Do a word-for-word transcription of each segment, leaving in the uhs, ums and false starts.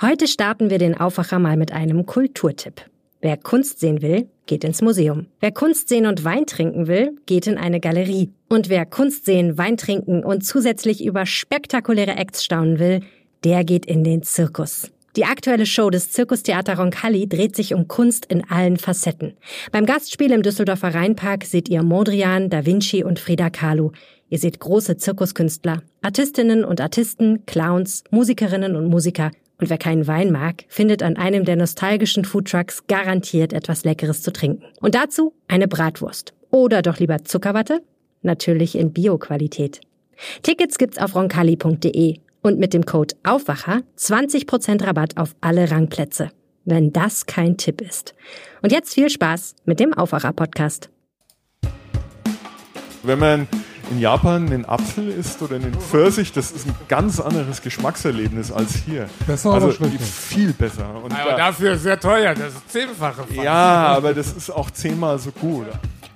Heute starten wir den Aufwacher mal mit einem Kulturtipp. Wer Kunst sehen will, geht ins Museum. Wer Kunst sehen und Wein trinken will, geht in eine Galerie. Und wer Kunst sehen, Wein trinken und zusätzlich über spektakuläre Acts staunen will, der geht in den Zirkus. Die aktuelle Show des Zirkustheater Roncalli dreht sich um Kunst in allen Facetten. Beim Gastspiel im Düsseldorfer Rheinpark seht ihr Mondrian, Da Vinci und Frida Kahlo. Ihr seht große Zirkuskünstler, Artistinnen und Artisten, Clowns, Musikerinnen und Musiker. Und wer keinen Wein mag, findet an einem der nostalgischen Foodtrucks garantiert etwas Leckeres zu trinken. Und dazu eine Bratwurst. Oder doch lieber Zuckerwatte? Natürlich in Bio-Qualität. Tickets gibt's auf roncalli punkt de. Und mit dem Code Aufwacher zwanzig Prozent Rabatt auf alle Rangplätze. Wenn das kein Tipp ist. Und jetzt viel Spaß mit dem Aufwacher-Podcast. Wenn man in Japan einen Apfel isst oder einen Pfirsich, das ist ein ganz anderes Geschmackserlebnis als hier. Besser, also viel besser. Und aber da, dafür sehr teuer, das ist zehnfache. Ja, aber das ist auch zehnmal so gut.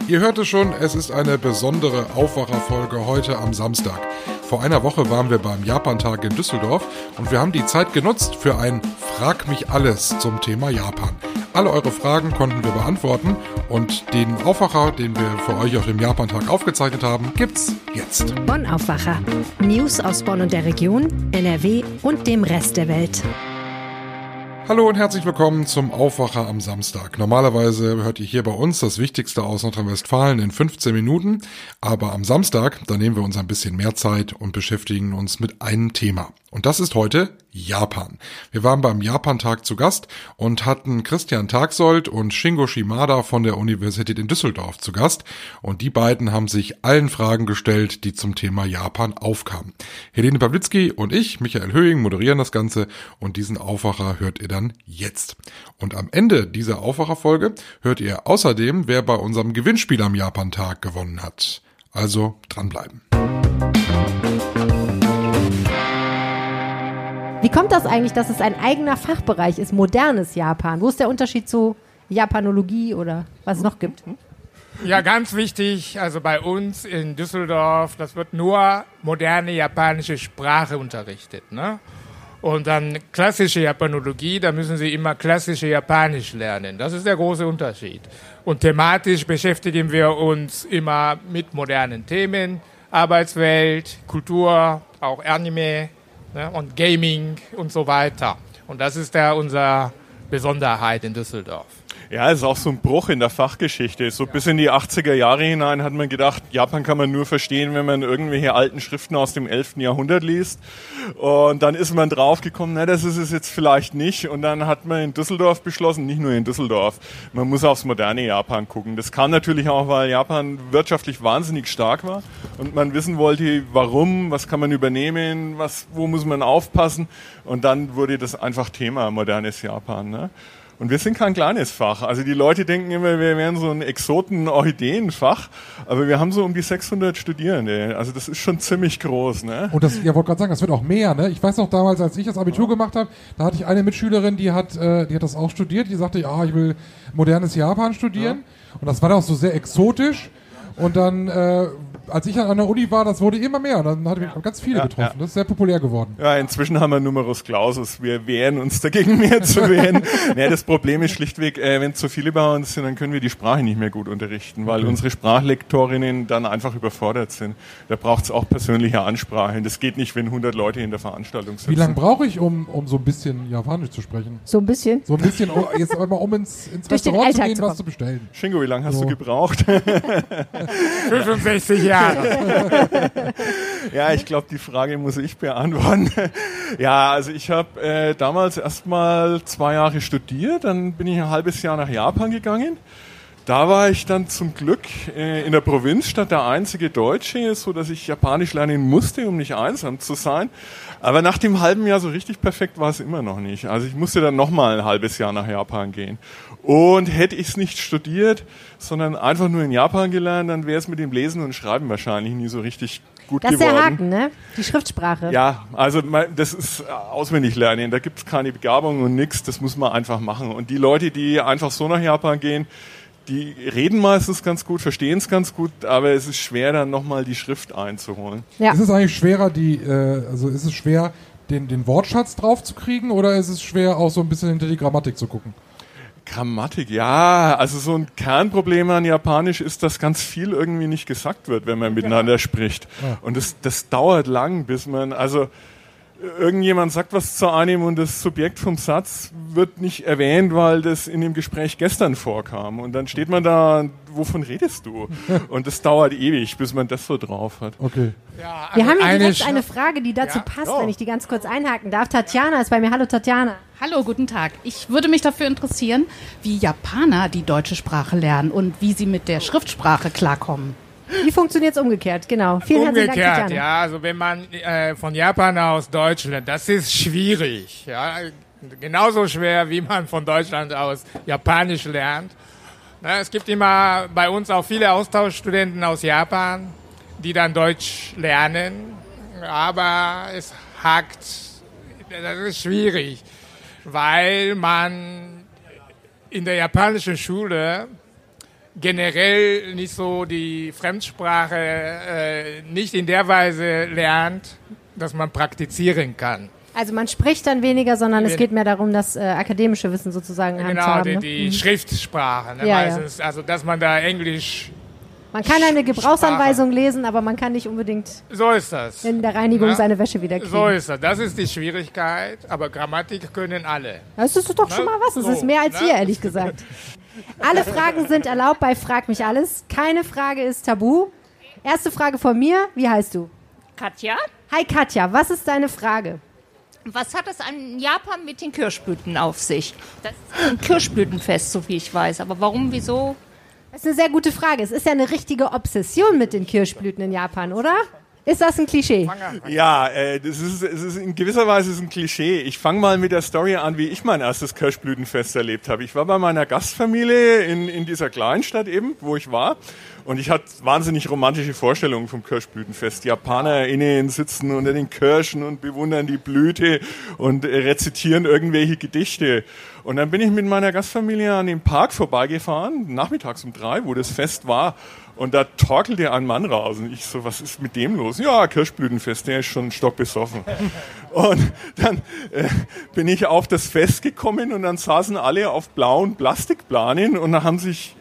Ihr hört es schon, es ist eine besondere Aufwacherfolge heute am Samstag. Vor einer Woche waren wir beim Japantag in Düsseldorf und wir haben die Zeit genutzt für ein Frag mich alles zum Thema Japan. Alle eure Fragen konnten wir beantworten und den Aufwacher, den wir für euch auf dem Japantag aufgezeichnet haben, gibt's jetzt. Bonn Aufwacher. News aus Bonn und der Region, N R W und dem Rest der Welt. Hallo und herzlich willkommen zum Aufwacher am Samstag. Normalerweise hört ihr hier bei uns das Wichtigste aus Nordrhein-Westfalen in fünfzehn Minuten, aber am Samstag, da nehmen wir uns ein bisschen mehr Zeit und beschäftigen uns mit einem Thema. Und das ist heute Japan. Wir waren beim Japantag zu Gast und hatten Christian Tagsold und Shingo Shimada von der Universität in Düsseldorf zu Gast. Und die beiden haben sich allen Fragen gestellt, die zum Thema Japan aufkamen. Helene Pawlitzki und ich, Michael Höhing, moderieren das Ganze und diesen Aufwacher hört ihr dann jetzt. Und am Ende dieser Aufwacherfolge hört ihr außerdem, wer bei unserem Gewinnspiel am Japantag gewonnen hat. Also dranbleiben. Wie kommt das eigentlich, dass es ein eigener Fachbereich ist, modernes Japan? Wo ist der Unterschied zu Japanologie oder was es noch gibt? Ja, ganz wichtig, also bei uns in Düsseldorf, das wird nur moderne japanische Sprache unterrichtet, ne? Und dann klassische Japanologie, da müssen Sie immer klassische Japanisch lernen. Das ist der große Unterschied. Und thematisch beschäftigen wir uns immer mit modernen Themen, Arbeitswelt, Kultur, auch Anime, ne, und Gaming und so weiter. Und das ist ja unsere Besonderheit in Düsseldorf. Ja, es ist auch so ein Bruch in der Fachgeschichte. So ja. Bis in die achtziger Jahre hinein hat man gedacht, Japan kann man nur verstehen, wenn man irgendwelche alten Schriften aus dem elften Jahrhundert liest. Und dann ist man draufgekommen, na, das ist es jetzt vielleicht nicht. Und dann hat man in Düsseldorf beschlossen, nicht nur in Düsseldorf, man muss aufs moderne Japan gucken. Das kam natürlich auch, weil Japan wirtschaftlich wahnsinnig stark war und man wissen wollte, warum, was kann man übernehmen, was, wo muss man aufpassen. Und dann wurde das einfach Thema, modernes Japan, ne? Und wir sind kein kleines Fach. Also die Leute denken immer, wir wären so ein Exoten-Orchideen-Fach. Aber wir haben so um die sechshundert Studierende. Also das ist schon ziemlich groß, ne? Und das, ja, wollte gerade sagen, das wird auch mehr, ne? Ich weiß noch damals, als ich das Abitur gemacht habe, da hatte ich eine Mitschülerin, die hat, äh, die hat das auch studiert. Die sagte, ja, ich will modernes Japan studieren. Ja. Und das war dann auch so sehr exotisch. Und dann, äh, als ich an der Uni war, das wurde immer mehr. Dann hatten wir ganz viele ja, getroffen. Ja. Das ist sehr populär geworden. Ja, inzwischen haben wir Numerus Clausus. Wir wehren uns dagegen, mehr zu wehren. Naja, das Problem ist schlichtweg, äh, wenn zu viele bei uns sind, dann können wir die Sprache nicht mehr gut unterrichten, weil mhm. unsere Sprachlektorinnen dann einfach überfordert sind. Da braucht es auch persönliche Ansprachen. Das geht nicht, wenn hundert Leute in der Veranstaltung sitzen. Wie lange brauche ich, um, um so ein bisschen Japanisch zu sprechen? So ein bisschen? So ein bisschen, um, jetzt einmal um ins, ins Restaurant zu gehen, zu was zu bestellen. Shingo, wie lange hast so. du gebraucht? fünfundsechzig Jahre. Ja, ich glaube, die Frage muss ich beantworten. Ja, also ich habe äh, damals erstmal zwei Jahre studiert, dann bin ich ein halbes Jahr nach Japan gegangen. Da war ich dann zum Glück äh, in der Provinzstadt der einzige Deutsche, so dass ich Japanisch lernen musste, um nicht einsam zu sein. Aber nach dem halben Jahr so richtig perfekt war es immer noch nicht. Also ich musste dann nochmal ein halbes Jahr nach Japan gehen. Und hätte ich es nicht studiert, sondern einfach nur in Japan gelernt, dann wäre es mit dem Lesen und Schreiben wahrscheinlich nie so richtig gut geworden. Das ist der Haken, ne? Die Schriftsprache. Ja, also das ist auswendig lernen. Da gibt es keine Begabung und nichts. Das muss man einfach machen. Und die Leute, die einfach so nach Japan gehen, die reden meistens ganz gut, verstehen es ganz gut, aber es ist schwer, dann nochmal die Schrift einzuholen. Ja. Ist es eigentlich schwerer, die, äh, also ist es schwer, den, den Wortschatz drauf zu kriegen oder ist es schwer, auch so ein bisschen hinter die Grammatik zu gucken? Grammatik, ja. Also so ein Kernproblem an Japanisch ist, dass ganz viel irgendwie nicht gesagt wird, wenn man miteinander ja. spricht. Ja. Und das, das dauert lang, bis man... also irgendjemand sagt was zu einem und das Subjekt vom Satz wird nicht erwähnt, weil das in dem Gespräch gestern vorkam. Und dann steht man da, wovon redest du? Und das dauert ewig, bis man das so drauf hat. Okay. Ja, wir haben ja direkt eine Frage, die dazu ja, passt, doch. wenn ich die ganz kurz einhaken darf. Tatjana ist bei mir. Hallo Tatjana. Hallo, guten Tag. Ich würde mich dafür interessieren, wie Japaner die deutsche Sprache lernen und wie sie mit der Schriftsprache klarkommen. Wie funktioniert es umgekehrt? Genau. Vielen umgekehrt, Dank, ja. Also wenn man äh, von Japan aus Deutschland, das ist schwierig. Ja, genauso schwer, wie man von Deutschland aus Japanisch lernt. Na, es gibt immer bei uns auch viele Austauschstudenten aus Japan, die dann Deutsch lernen. Aber es hakt. Das ist schwierig, weil man in der japanischen Schule... generell nicht so die Fremdsprache äh, nicht in der Weise lernt, dass man praktizieren kann. Also man spricht dann weniger, sondern es geht mehr darum, das äh, akademische Wissen sozusagen genau, zu haben. Genau, die, die ne? Schriftsprache. Ne? Ja, meistens, ja. Also dass man da Englisch... Man kann eine Gebrauchsanweisung Sprache. lesen, aber man kann nicht unbedingt so ist das. in der Reinigung Na? seine Wäsche wieder kriegen. So ist das. Das ist die Schwierigkeit, aber Grammatik können alle. Das ist doch Na? schon mal was. Das so. ist mehr als Na? wir, ehrlich gesagt. Alle Fragen sind erlaubt bei Frag mich alles. Keine Frage ist tabu. Erste Frage von mir. Wie heißt du? Katja. Hi Katja, was ist deine Frage? Was hat es an Japan mit den Kirschblüten auf sich? Das ist ein Kirschblütenfest, so wie ich weiß. Aber warum, wieso? Das ist eine sehr gute Frage. Es ist ja eine richtige Obsession mit den Kirschblüten in Japan, oder? Ist das ein Klischee? Ja, äh, das ist, es ist in gewisser Weise ist ein Klischee. Ich fange mal mit der Story an, wie ich mein erstes Kirschblütenfest erlebt habe. Ich war bei meiner Gastfamilie in, in dieser Kleinstadt eben, wo ich war. Und ich hatte wahnsinnig romantische Vorstellungen vom Kirschblütenfest. JapanerInnen sitzen unter den Kirschen und bewundern die Blüte und rezitieren irgendwelche Gedichte. Und dann bin ich mit meiner Gastfamilie an dem Park vorbeigefahren, nachmittags um drei, wo das Fest war. Und da torkelte ein Mann raus und ich so, was ist mit dem los? Ja, Kirschblütenfest, der ist schon stockbesoffen. Und dann äh, bin ich auf das Fest gekommen und dann saßen alle auf blauen Plastikplanen und dann haben sich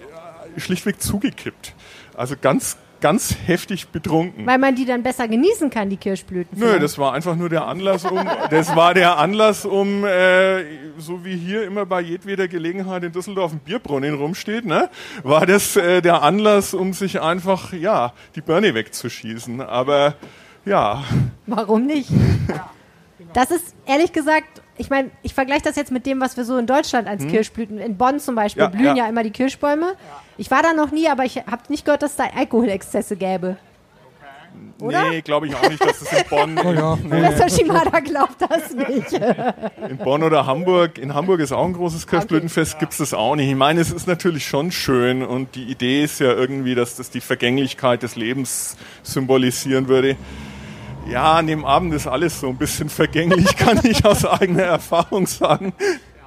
äh, schlichtweg zugekippt. Also ganz, ganz heftig betrunken. Weil man die dann besser genießen kann, die Kirschblüten. Nö, das war einfach nur der Anlass, um, das war der Anlass, um, äh, so wie hier immer bei jedweder Gelegenheit in Düsseldorf ein Bierbrunnen rumsteht, ne, war das äh, der Anlass, um sich einfach, ja, die Birne wegzuschießen. Aber, ja. Warum nicht? Das ist, ehrlich gesagt, ich meine, ich vergleiche das jetzt mit dem, was wir so in Deutschland als hm. Kirschblüten, in Bonn zum Beispiel, ja, blühen ja. ja immer die Kirschbäume. Ja. Ich war da noch nie, aber ich habe nicht gehört, dass es da Alkoholexzesse gäbe. Okay. Oder? Nee, glaube ich auch nicht, dass es in Bonn... oh ja. Professor Shimada glaubt das nicht. In Bonn oder Hamburg, in Hamburg ist auch ein großes Kirschblütenfest, okay. Gibt es das auch nicht. Ich meine, es ist natürlich schon schön und die Idee ist ja irgendwie, dass das die Vergänglichkeit des Lebens symbolisieren würde. Ja, an dem Abend ist alles so ein bisschen vergänglich, kann ich aus eigener Erfahrung sagen.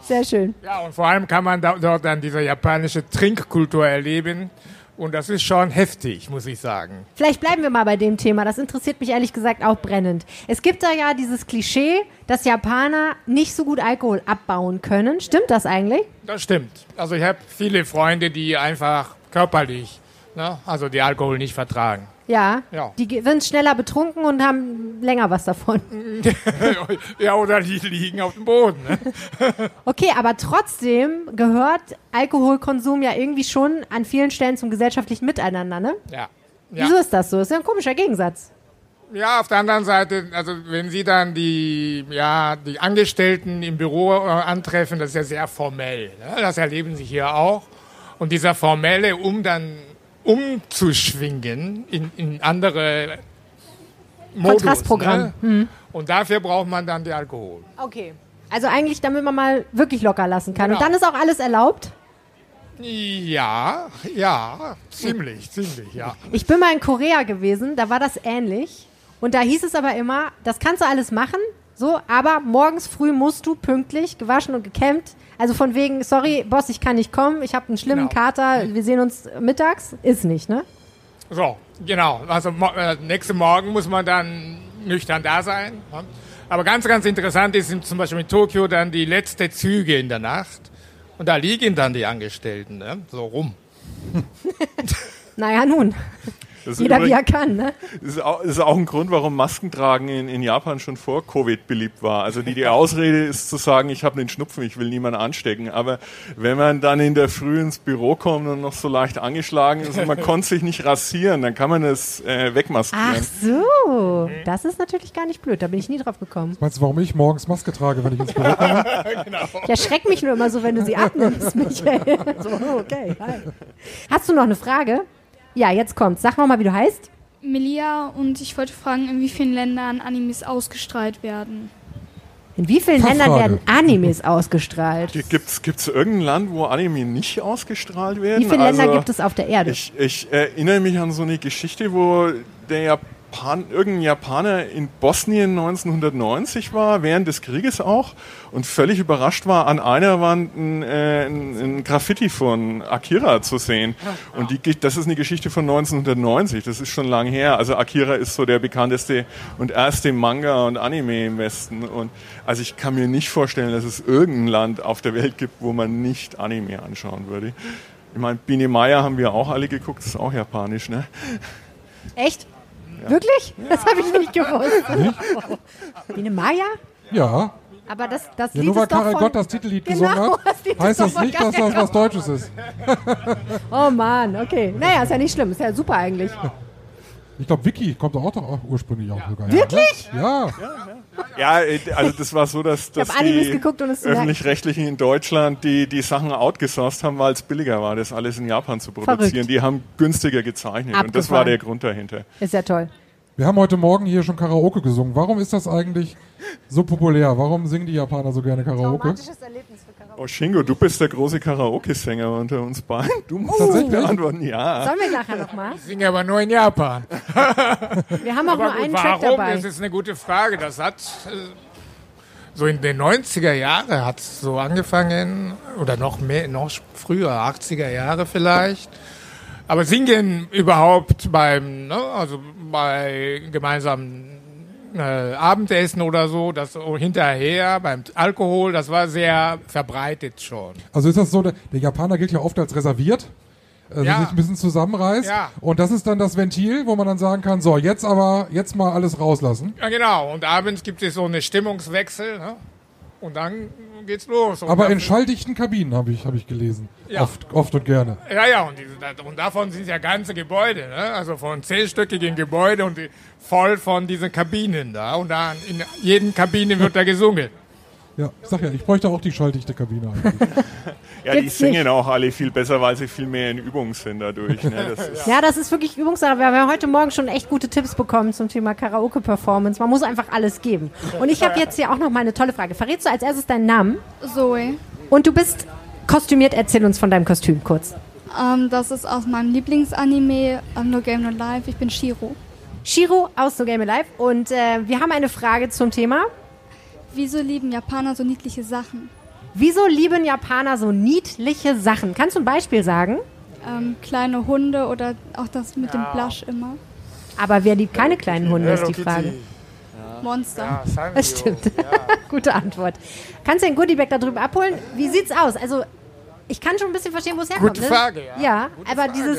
Sehr schön. Ja, und vor allem kann man da, dort dann diese japanische Trinkkultur erleben. Und das ist schon heftig, muss ich sagen. Vielleicht bleiben wir mal bei dem Thema. Das interessiert mich ehrlich gesagt auch brennend. Es gibt da ja dieses Klischee, dass Japaner nicht so gut Alkohol abbauen können. Stimmt das eigentlich? Das stimmt. Also ich habe viele Freunde, die einfach körperlich, ne, also die Alkohol nicht vertragen. Ja, ja, die sind schneller betrunken und haben länger was davon. Ja, oder die liegen auf dem Boden. Ne? Okay, aber trotzdem gehört Alkoholkonsum ja irgendwie schon an vielen Stellen zum gesellschaftlichen Miteinander, ne? Ja. ja. Wieso ist das so? Ist ja ein komischer Gegensatz. Ja, auf der anderen Seite, also wenn Sie dann die, ja, die Angestellten im Büro antreffen, das ist ja sehr formell. Ne? Das erleben Sie hier auch. Und dieser formelle, um dann... umzuschwingen in, in andere Modus. Kontrastprogramm. Ne? Hm. Und dafür braucht man dann den Alkohol. Okay. Also eigentlich, damit man mal wirklich locker lassen kann. Genau. Und dann ist auch alles erlaubt? Ja, ja. Ziemlich, ziemlich, ja. Ich bin mal in Korea gewesen, da war das ähnlich. Und da hieß es aber immer, das kannst du alles machen, so, aber morgens früh musst du pünktlich gewaschen und gekämmt. Also von wegen, sorry, Boss, ich kann nicht kommen, ich habe einen schlimmen genau. Kater, wir sehen uns mittags. Ist nicht, ne? So, genau. Also mo- äh, nächsten Morgen muss man dann nüchtern da sein. Ne? Aber ganz, ganz interessant ist zum Beispiel in Tokio dann die letzten Züge in der Nacht. Und da liegen dann die Angestellten, ne? So rum. Naja, nun. Jeder, übrigens, wie er kann. Ne? Ist auch, ist auch ein Grund, warum Maskentragen in, in Japan schon vor Covid beliebt war. Also die, die Ausrede ist zu sagen, ich habe einen Schnupfen, ich will niemanden anstecken. Aber wenn man dann in der Früh ins Büro kommt und noch so leicht angeschlagen ist und man konnte sich nicht rasieren, dann kann man das äh, wegmaskieren. Ach so, das ist natürlich gar nicht blöd. Da bin ich nie drauf gekommen. Meinst du, warum ich morgens Maske trage, wenn ich ins Büro komme? Genau. Ich erschrecke mich nur immer so, wenn du sie abnimmst, Michael. So, okay, hi. Hast du noch eine Frage? Ja, jetzt kommt's. Sag mal, wie du heißt. Melia, und ich wollte fragen, in wie vielen Ländern Animes ausgestrahlt werden. In wie vielen Verfrage. Ländern werden Animes ausgestrahlt? Gibt's, gibt's irgendein Land, wo Anime nicht ausgestrahlt werden? Wie viele also, Länder gibt es auf der Erde? Ich, ich erinnere mich an so eine Geschichte, wo der Japan, irgendein Japaner in Bosnien neunzehnhundertneunzig war, während des Krieges auch, und völlig überrascht war, an einer Wand ein, äh, ein, ein Graffiti von Akira zu sehen. Und die, das ist eine Geschichte von neunzehnhundertneunzig, das ist schon lang her. Also Akira ist so der bekannteste und erste Manga und Anime im Westen. Und also ich kann mir nicht vorstellen, dass es irgendein Land auf der Welt gibt, wo man nicht Anime anschauen würde. Ich meine, Biene Meier haben wir auch alle geguckt, das ist auch japanisch, ne? Echt? Ja. Wirklich? Ja. Das habe ich nicht gewusst. Nicht? Biene Meier? Ja. Aber das, das ja, Lied ist doch Karel von... Gott das Titellied genau, gesungen hat, das heißt das nicht, dass das was Deutsches ist. Oh Mann, okay. Naja, ist ja nicht schlimm. Ist ja super eigentlich. Ich glaube, Vicky kommt auch doch ursprünglich auch ja. sogar. Wirklich? Ja. Ja, also das war so, dass, dass die Öffentlich-Rechtlichen in Deutschland die, die Sachen outgesourced haben, weil es billiger war, das alles in Japan zu produzieren. Verrückt. Die haben günstiger gezeichnet. Abgefahren. Und das war der Grund dahinter. Ist ja toll. Wir haben heute Morgen hier schon Karaoke gesungen. Warum ist das eigentlich so populär? Warum singen die Japaner so gerne Karaoke? Traumatisches Erlebnis für Karaoke. Oh Shingo, du bist der große Karaoke-Sänger unter uns beiden. Du musst uh, tatsächlich beantworten, ja. Sollen wir nachher nochmal? Ich singe aber nur in Japan. Wir haben auch aber nur einen Track dabei. Warum? Das ist eine gute Frage. Das hat so in den neunziger Jahren hat es so angefangen oder noch mehr, noch früher, achtziger Jahre vielleicht. Aber singen überhaupt beim, ne, also bei gemeinsamen äh, Abendessen oder so, das hinterher beim Alkohol, das war sehr verbreitet schon. Also ist das so, der, der Japaner gilt ja oft als reserviert, äh, ja. sich ein bisschen zusammenreißt. Ja. Und das ist dann das Ventil, wo man dann sagen kann, so jetzt aber, jetzt mal alles rauslassen. Ja genau, und abends gibt es so einen Stimmungswechsel, ne? Und dann geht's los. Und aber in schalldichten Kabinen, habe ich, hab ich gelesen. Ja. Oft, oft und gerne. Ja, ja, und, diese, und davon sind ja ganze Gebäude, ne? Also von zehnstöckigen Gebäuden und die, voll von diesen Kabinen da. Und da in jeden Kabine wird da gesungen. Ja, ich sag ja, ich bräuchte auch die schalldichte Kabine eigentlich. Ja, die singen auch alle viel besser, weil sie viel mehr in Übung sind dadurch. Ne? Das ist ja, das ist wirklich Übungssache. Wir haben heute Morgen schon echt gute Tipps bekommen zum Thema Karaoke-Performance. Man muss einfach alles geben. Und ich habe jetzt hier auch noch mal eine tolle Frage. Verrätst du als erstes deinen Namen? Zoe. Und du bist kostümiert. Erzähl uns von deinem Kostüm kurz. Um, das ist aus meinem Lieblingsanime um, No Game, No Life. Ich bin Shiro. Shiro aus No Game, No Life. Und äh, wir haben eine Frage zum Thema... Wieso lieben Japaner so niedliche Sachen? Wieso lieben Japaner so niedliche Sachen? Kannst du ein Beispiel sagen? Ähm, kleine Hunde oder auch das mit ja. dem Blush immer. Aber wer liebt keine kleinen Hunde, ist die Frage. Ja. Monster. Ja, Sanrio. Das stimmt. Ja. Gute Antwort. Kannst du den Goodiebag da drüben abholen? Wie sieht's aus? Also, ich kann schon ein bisschen verstehen, wo es herkommt. Gute Frage, ne? ja. Ja, Gute aber Frage. dieses...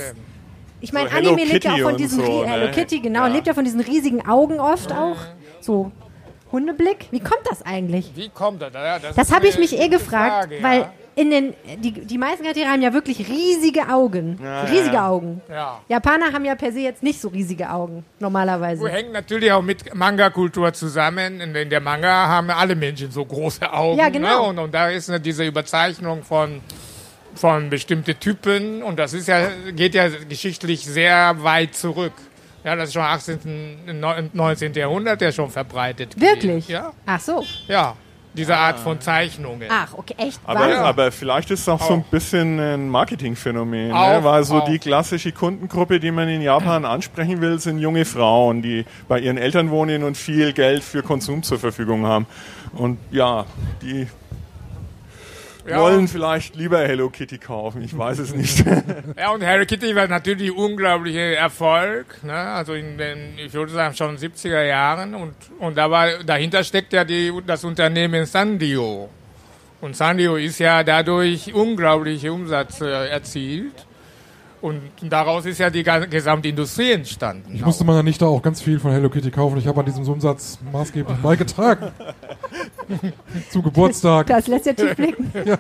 Ich meine, so Anime Kitty lebt ja auch von diesen... So, ne? Hello Kitty, genau. Ja. Lebt ja von diesen riesigen Augen oft mhm. auch. So... Hundeblick? Wie kommt das eigentlich? Wie kommt das? Ja, das das habe ich mich eh gefragt, Frage, weil ja. in den, die, die meisten Charaktere haben ja wirklich riesige Augen. Ja, riesige ja. Augen. Ja. Japaner haben ja per se jetzt nicht so riesige Augen, normalerweise. Das hängt natürlich auch mit Manga-Kultur zusammen. In, in der Manga haben alle Menschen so große Augen. Ja, genau. Ne? Und, und da ist ne, diese Überzeichnung von, von bestimmten Typen. Und das ist ja, geht ja geschichtlich sehr weit zurück. Ja, das ist schon achtzehnten, neunzehnten Jahrhundert, der schon verbreitet. Wirklich? Ja. Ach so. Ja, diese Art von Zeichnungen. Ach, okay, echt? Aber, ja. aber vielleicht ist es auch, auch so ein bisschen ein Marketingphänomen, ne? Weil so auch. Die klassische Kundengruppe, die man in Japan ansprechen will, sind junge Frauen, die bei ihren Eltern wohnen und viel Geld für Konsum zur Verfügung haben. Und ja, die... ja. wollen vielleicht lieber Hello Kitty kaufen, ich weiß es nicht. Ja, und Hello Kitty war natürlich unglaublicher Erfolg, ne? Also in den, ich würde sagen, schon siebziger Jahren. Und, und da war, dahinter steckt ja die, das Unternehmen Sanrio. Und Sanrio ist ja dadurch unglaubliche Umsätze erzielt. Und daraus ist ja die gesamte Industrie entstanden. Ich musste man ja nicht da auch ganz viel von Hello Kitty kaufen. Ich habe an diesem Umsatz maßgeblich beigetragen. Zu Geburtstag. Das lässt jetzt tief blicken. Ja.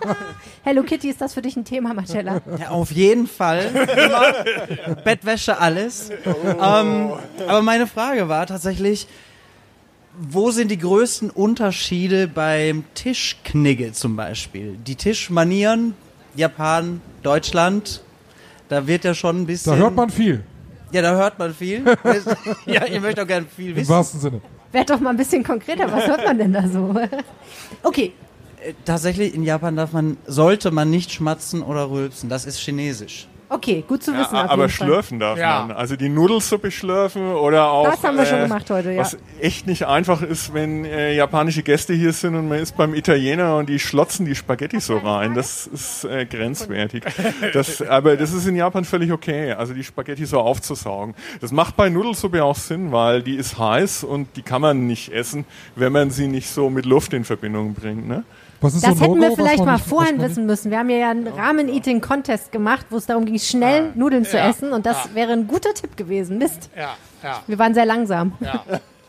Hello Kitty, ist das für dich ein Thema, Marcella? Ja, auf jeden Fall. Immer. Bettwäsche, alles. Oh. Ähm, aber meine Frage war tatsächlich, wo sind die größten Unterschiede beim Tischknigge zum Beispiel? Die Tischmanieren, Japan, Deutschland, da wird ja schon ein bisschen... Da hört man viel. Ja, da hört man viel. Ja, ihr möchtet auch gerne viel wissen. Im wahrsten Sinne. Werd doch mal ein bisschen konkreter, was hört man denn da so? Okay. Tatsächlich, in Japan darf man, sollte man nicht schmatzen oder rülpsen. Das ist chinesisch. Okay, gut zu wissen. Ja, aber schlürfen darf ja. man. Also die Nudelsuppe schlürfen oder auch... Das haben wir äh, schon gemacht heute, ja. Was echt nicht einfach ist, wenn äh, japanische Gäste hier sind und man ist beim Italiener und die schlotzen die Spaghetti so rein. Das ist äh, grenzwertig. Das, aber das ist in Japan völlig okay, also die Spaghetti so aufzusaugen. Das macht bei Nudelsuppe auch Sinn, weil die ist heiß und die kann man nicht essen, wenn man sie nicht so mit Luft in Verbindung bringt, ne? Das so hätten wir vielleicht mal nicht, vorhin wissen müssen. Wir haben ja einen Ramen-Eating-Contest gemacht, wo es darum ging, schnell ja. Nudeln ja. zu essen. Und das ja. wäre ein guter Tipp gewesen. Mist. Ja. Ja. Wir waren sehr langsam. Ja.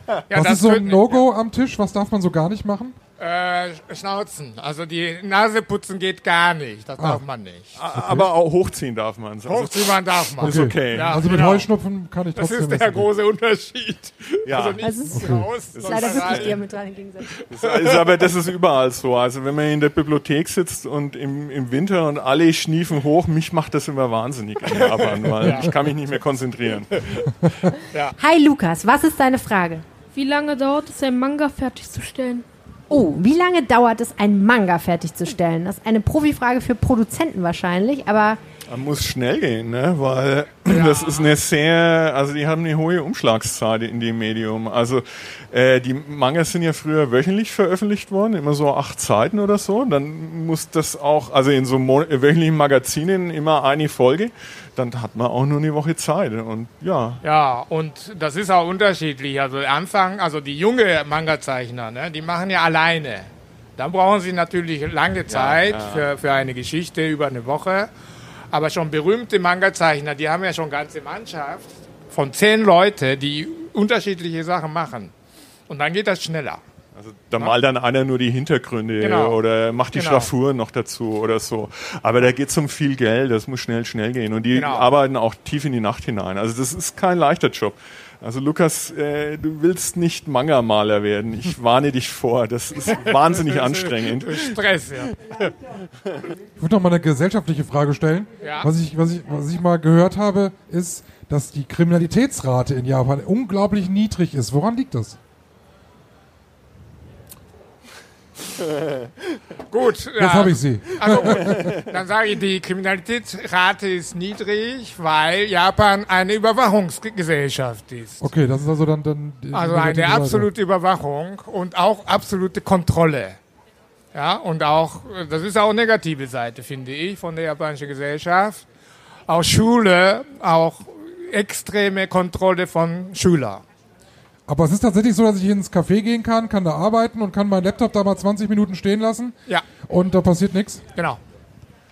Ja, was das ist so ein No-Go ja. am Tisch? Was darf man so gar nicht machen? Äh, Schnauzen. Also die Nase putzen geht gar nicht. Das ah. darf man nicht. Okay. Aber auch hochziehen darf man es. Also hochziehen man darf man. Okay. Ist okay. Ja, also mit genau. Heuschnupfen kann ich das trotzdem... Das ist der große gehen. Unterschied. Ja. Also nicht also ist okay. raus. Das ist leider wirklich diametral im Gegensatz. Ist, ist aber das ist überall so. Also wenn man in der Bibliothek sitzt und im, im Winter und alle schniefen hoch, mich macht das immer wahnsinnig in Japan, weil ja. ich kann mich nicht mehr konzentrieren. Ja. Hi Lukas, was ist deine Frage? Wie lange dauert es, ein Manga fertigzustellen? Oh, wie lange dauert es, einen Manga fertigzustellen? Das ist eine Profifrage für Produzenten wahrscheinlich, aber... Man muss schnell gehen, ne? Weil ja. das ist eine sehr... Also die haben eine hohe Umschlagszeit in dem Medium. Also äh, die Mangas sind ja früher wöchentlich veröffentlicht worden, immer so acht Seiten oder so. Dann muss das auch... Also in so mon- wöchentlichen Magazinen immer eine Folge. Dann hat man auch nur eine Woche Zeit und ja. Ja, und das ist auch unterschiedlich. Also Anfang, also die junge Manga-Zeichner, ne, die machen ja alleine. Dann brauchen sie natürlich lange Zeit ja, ja. Für, für eine Geschichte, über eine Woche. Aber schon berühmte Manga-Zeichner, die haben ja schon ganze Mannschaft von zehn Leuten, die unterschiedliche Sachen machen. Und dann geht das schneller. Also da malt dann einer nur die Hintergründe genau. oder macht die genau. Schraffuren noch dazu oder so. Aber da geht es um viel Geld, das muss schnell, schnell gehen. Und die genau. arbeiten auch tief in die Nacht hinein. Also das ist kein leichter Job. Also Lukas, äh, du willst nicht Manga-Maler werden. Ich warne dich vor. Das ist wahnsinnig anstrengend. Stress, ja. Ich würde noch mal eine gesellschaftliche Frage stellen. Ja. Was ich, was ich, was ich mal gehört habe, ist, dass die Kriminalitätsrate in Japan unglaublich niedrig ist. Woran liegt das? Gut. Jetzt äh, habe ich sie. Also gut, dann sage ich, die Kriminalitätsrate ist niedrig, weil Japan eine Überwachungsgesellschaft ist. Okay, das ist also dann... dann also eine absolute Überwachung und auch absolute Kontrolle. Ja, und auch, das ist auch eine negative Seite, finde ich, von der japanischen Gesellschaft. Auch Schule, auch extreme Kontrolle von Schülern. Aber es ist tatsächlich so, dass ich ins Café gehen kann, kann da arbeiten und kann meinen Laptop da mal zwanzig Minuten stehen lassen. Ja. Und da passiert nichts. Genau.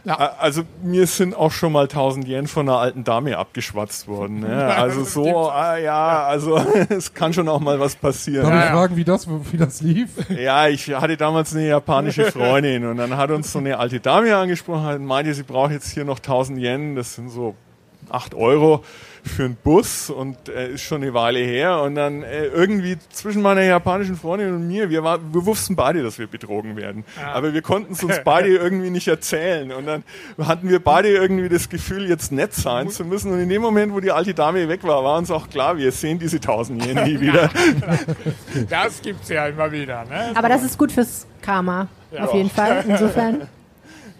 Ja. Also mir sind auch schon mal tausend Yen von einer alten Dame abgeschwatzt worden. Ne? Also so, ah, ja, also es kann schon auch mal was passieren. Darf ich fragen, wie das, wie das lief? Ja, ich hatte damals eine japanische Freundin und dann hat uns so eine alte Dame angesprochen und meinte, sie braucht jetzt hier noch tausend Yen, das sind so acht Euro. Für einen Bus und äh, ist schon eine Weile her und dann äh, irgendwie zwischen meiner japanischen Freundin und mir, wir, war, wir wussten beide, dass wir betrogen werden, ja. aber wir konnten es uns beide irgendwie nicht erzählen und dann hatten wir beide irgendwie das Gefühl, jetzt nett sein zu müssen und in dem Moment, wo die alte Dame weg war, war uns auch klar, wir sehen diese tausend Yen nie wieder. Das gibt's ja immer wieder. Ne? Aber das ist gut fürs Karma, ja. auf jeden Fall, insofern.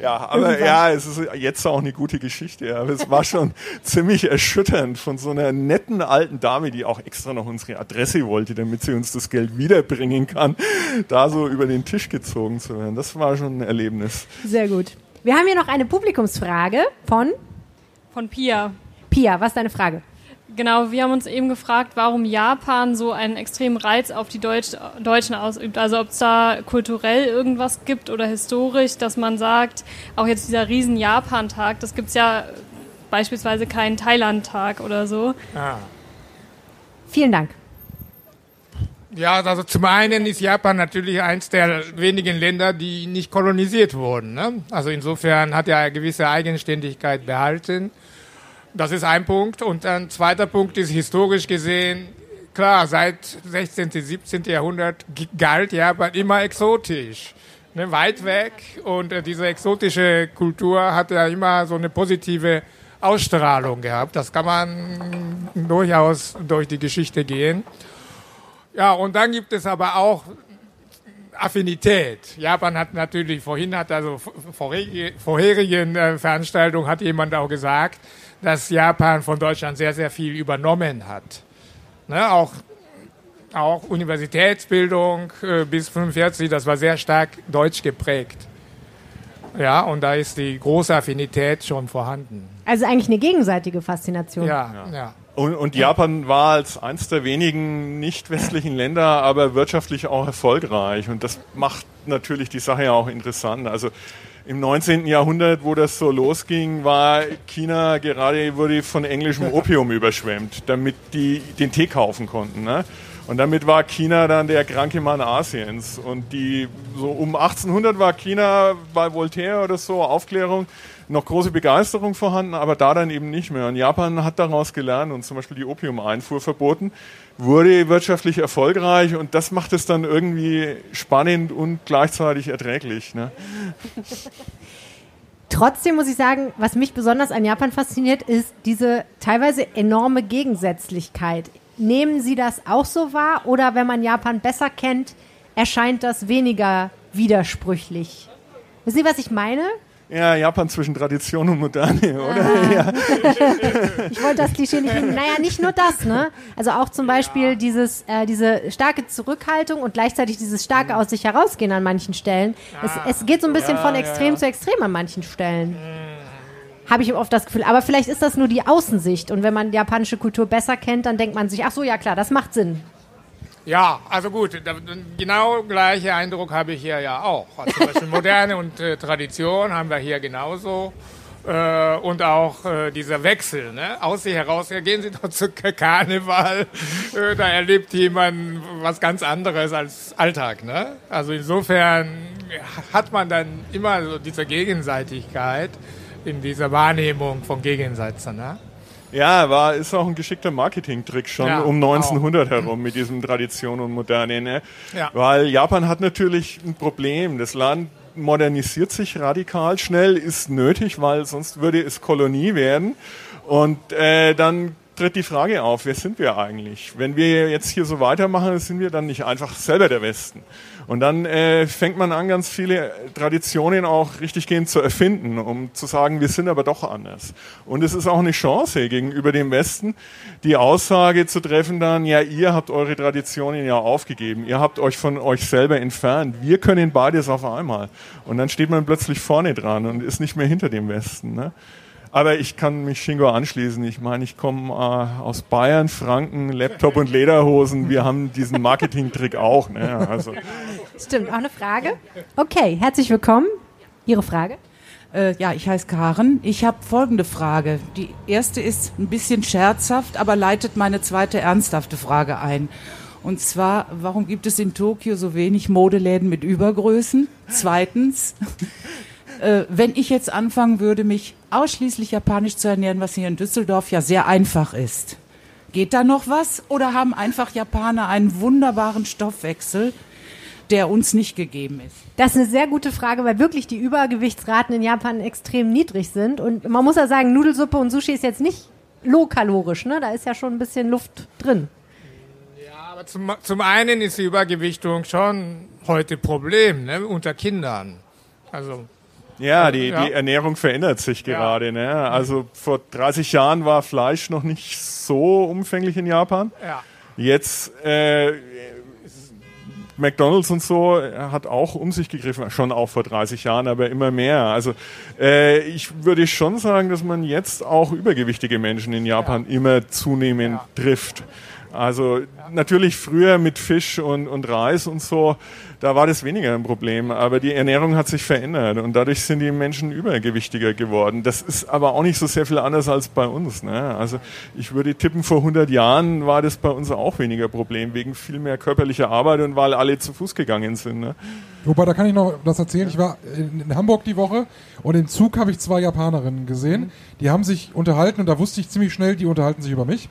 Ja, aber irgendwann. Ja, es ist jetzt auch eine gute Geschichte. Aber es war schon ziemlich erschütternd von so einer netten alten Dame, die auch extra noch unsere Adresse wollte, damit sie uns das Geld wiederbringen kann, da so über den Tisch gezogen zu werden. Das war schon ein Erlebnis. Sehr gut. Wir haben hier noch eine Publikumsfrage von? Von Pia. Pia, was ist deine Frage? Genau, wir haben uns eben gefragt, warum Japan so einen extremen Reiz auf die Deutsch, Deutschen ausübt. Also ob es da kulturell irgendwas gibt oder historisch, dass man sagt, auch jetzt dieser riesen Japantag, das gibt es ja beispielsweise keinen Thailandtag oder so. Ah. Vielen Dank. Ja, also zum einen ist Japan natürlich eins der wenigen Länder, die nicht kolonisiert wurden, ne? Also insofern hat er eine gewisse Eigenständigkeit behalten. Das ist ein Punkt. Und ein zweiter Punkt ist historisch gesehen, klar, seit sechzehnten, siebzehnten Jahrhundert galt Japan immer exotisch, ne, weit weg. Und äh, diese exotische Kultur hat ja immer so eine positive Ausstrahlung gehabt. Das kann man durchaus durch die Geschichte gehen. Ja, und dann gibt es aber auch Affinität. Japan hat natürlich, vorhin hat also vorherige, vorherigen äh, Veranstaltungen hat jemand auch gesagt, dass Japan von Deutschland sehr, sehr viel übernommen hat. Ne, auch, auch Universitätsbildung äh, bis neunzehnhundertfünfundvierzig, das war sehr stark deutsch geprägt. Ja, und da ist die große Affinität schon vorhanden. Also eigentlich eine gegenseitige Faszination. Ja, ja. ja. Und, und Japan war als eines der wenigen nicht westlichen Länder, aber wirtschaftlich auch erfolgreich. Und das macht natürlich die Sache ja auch interessant. Also im neunzehnten Jahrhundert, wo das so losging, war China gerade wurde von englischem Opium überschwemmt, damit die den Tee kaufen konnten, ne? Und damit war China dann der kranke Mann Asiens. Und die so um achtzehnhundert war China bei Voltaire oder so, Aufklärung, noch große Begeisterung vorhanden, aber da dann eben nicht mehr. Und Japan hat daraus gelernt und zum Beispiel die Opiumeinfuhr verboten, wurde wirtschaftlich erfolgreich und das macht es dann irgendwie spannend und gleichzeitig erträglich, ne? Trotzdem muss ich sagen, was mich besonders an Japan fasziniert, ist diese teilweise enorme Gegensätzlichkeit. Nehmen Sie das auch so wahr? Oder wenn man Japan besser kennt, erscheint das weniger widersprüchlich? Wissen Sie, was ich meine? Ja, Japan zwischen Tradition und Moderne, ah. oder? Ja. Ich wollte das Klischee nicht nehmen. Naja, nicht nur das, ne? Also auch zum Beispiel ja. dieses, äh, diese starke Zurückhaltung und gleichzeitig dieses starke aus sich herausgehen an manchen Stellen. Ah. Es, es geht so ein bisschen ja, von extrem ja. zu extrem an manchen Stellen. Mhm. Habe ich oft das Gefühl. Aber vielleicht ist das nur die Außensicht. Und wenn man die japanische Kultur besser kennt, dann denkt man sich, ach so, ja klar, das macht Sinn. Ja, also gut, da, genau gleicher Eindruck habe ich hier ja auch. Also zum Beispiel Moderne und äh, Tradition haben wir hier genauso. Äh, und auch äh, dieser Wechsel, ne? Aus sich heraus, ja, gehen Sie doch zu Karneval, äh, da erlebt jemand was ganz anderes als Alltag, ne? Also insofern hat man dann immer so diese Gegenseitigkeit in dieser Wahrnehmung von Gegensätzen, ne? Ja, war, ist auch ein geschickter Marketingtrick schon ja, um neunzehnhundert auch. Herum mit diesem Tradition und Moderne, ne? Ja. Weil Japan hat natürlich ein Problem. Das Land modernisiert sich radikal schnell, ist nötig, weil sonst würde es Kolonie werden. Und äh, dann tritt die Frage auf, wer sind wir eigentlich? Wenn wir jetzt hier so weitermachen, sind wir dann nicht einfach selber der Westen? Und dann äh, fängt man an, ganz viele Traditionen auch richtiggehend zu erfinden, um zu sagen, wir sind aber doch anders. Und es ist auch eine Chance gegenüber dem Westen, die Aussage zu treffen dann, ja, ihr habt eure Traditionen ja aufgegeben, ihr habt euch von euch selber entfernt, wir können beides auf einmal. Und dann steht man plötzlich vorne dran und ist nicht mehr hinter dem Westen, ne? Aber ich kann mich Shingo anschließen. Ich meine, ich komme äh, aus Bayern, Franken, Laptop und Lederhosen. Wir haben diesen Marketing-Trick auch. Ne? Also. Stimmt, auch eine Frage. Okay, herzlich willkommen. Ihre Frage? Äh, ja, ich heiße Karen. Ich habe folgende Frage. Die erste ist ein bisschen scherzhaft, aber leitet meine zweite ernsthafte Frage ein. Und zwar, warum gibt es in Tokio so wenig Modeläden mit Übergrößen? Zweitens... Wenn ich jetzt anfangen würde, mich ausschließlich japanisch zu ernähren, was hier in Düsseldorf ja sehr einfach ist, geht da noch was? Oder haben einfach Japaner einen wunderbaren Stoffwechsel, der uns nicht gegeben ist? Das ist eine sehr gute Frage, weil wirklich die Übergewichtsraten in Japan extrem niedrig sind. Und man muss ja sagen, Nudelsuppe und Sushi ist jetzt nicht low-kalorisch, ne? Da ist ja schon ein bisschen Luft drin. Ja, aber zum, zum einen ist die Übergewichtung schon heute Problem, ne? Unter Kindern. Also... Ja, die, ja. die Ernährung verändert sich gerade. Ja. Ne? Also vor dreißig Jahren war Fleisch noch nicht so umfänglich in Japan. Ja. Jetzt äh, McDonald's und so hat auch um sich gegriffen, schon auch vor dreißig Jahren, aber immer mehr. Also äh, ich würde schon sagen, dass man jetzt auch übergewichtige Menschen in Japan ja. immer zunehmend ja. trifft. Also ja. natürlich früher mit Fisch und, und Reis und so, da war das weniger ein Problem, aber die Ernährung hat sich verändert und dadurch sind die Menschen übergewichtiger geworden. Das ist aber auch nicht so sehr viel anders als bei uns. Ne? Also ich würde tippen, vor hundert Jahren war das bei uns auch weniger Problem, wegen viel mehr körperlicher Arbeit und weil alle zu Fuß gegangen sind. Ne? Wobei, da kann ich noch was erzählen. Ich war in Hamburg die Woche und im Zug habe ich zwei Japanerinnen gesehen. Die haben sich unterhalten und da wusste ich ziemlich schnell, die unterhalten sich über mich.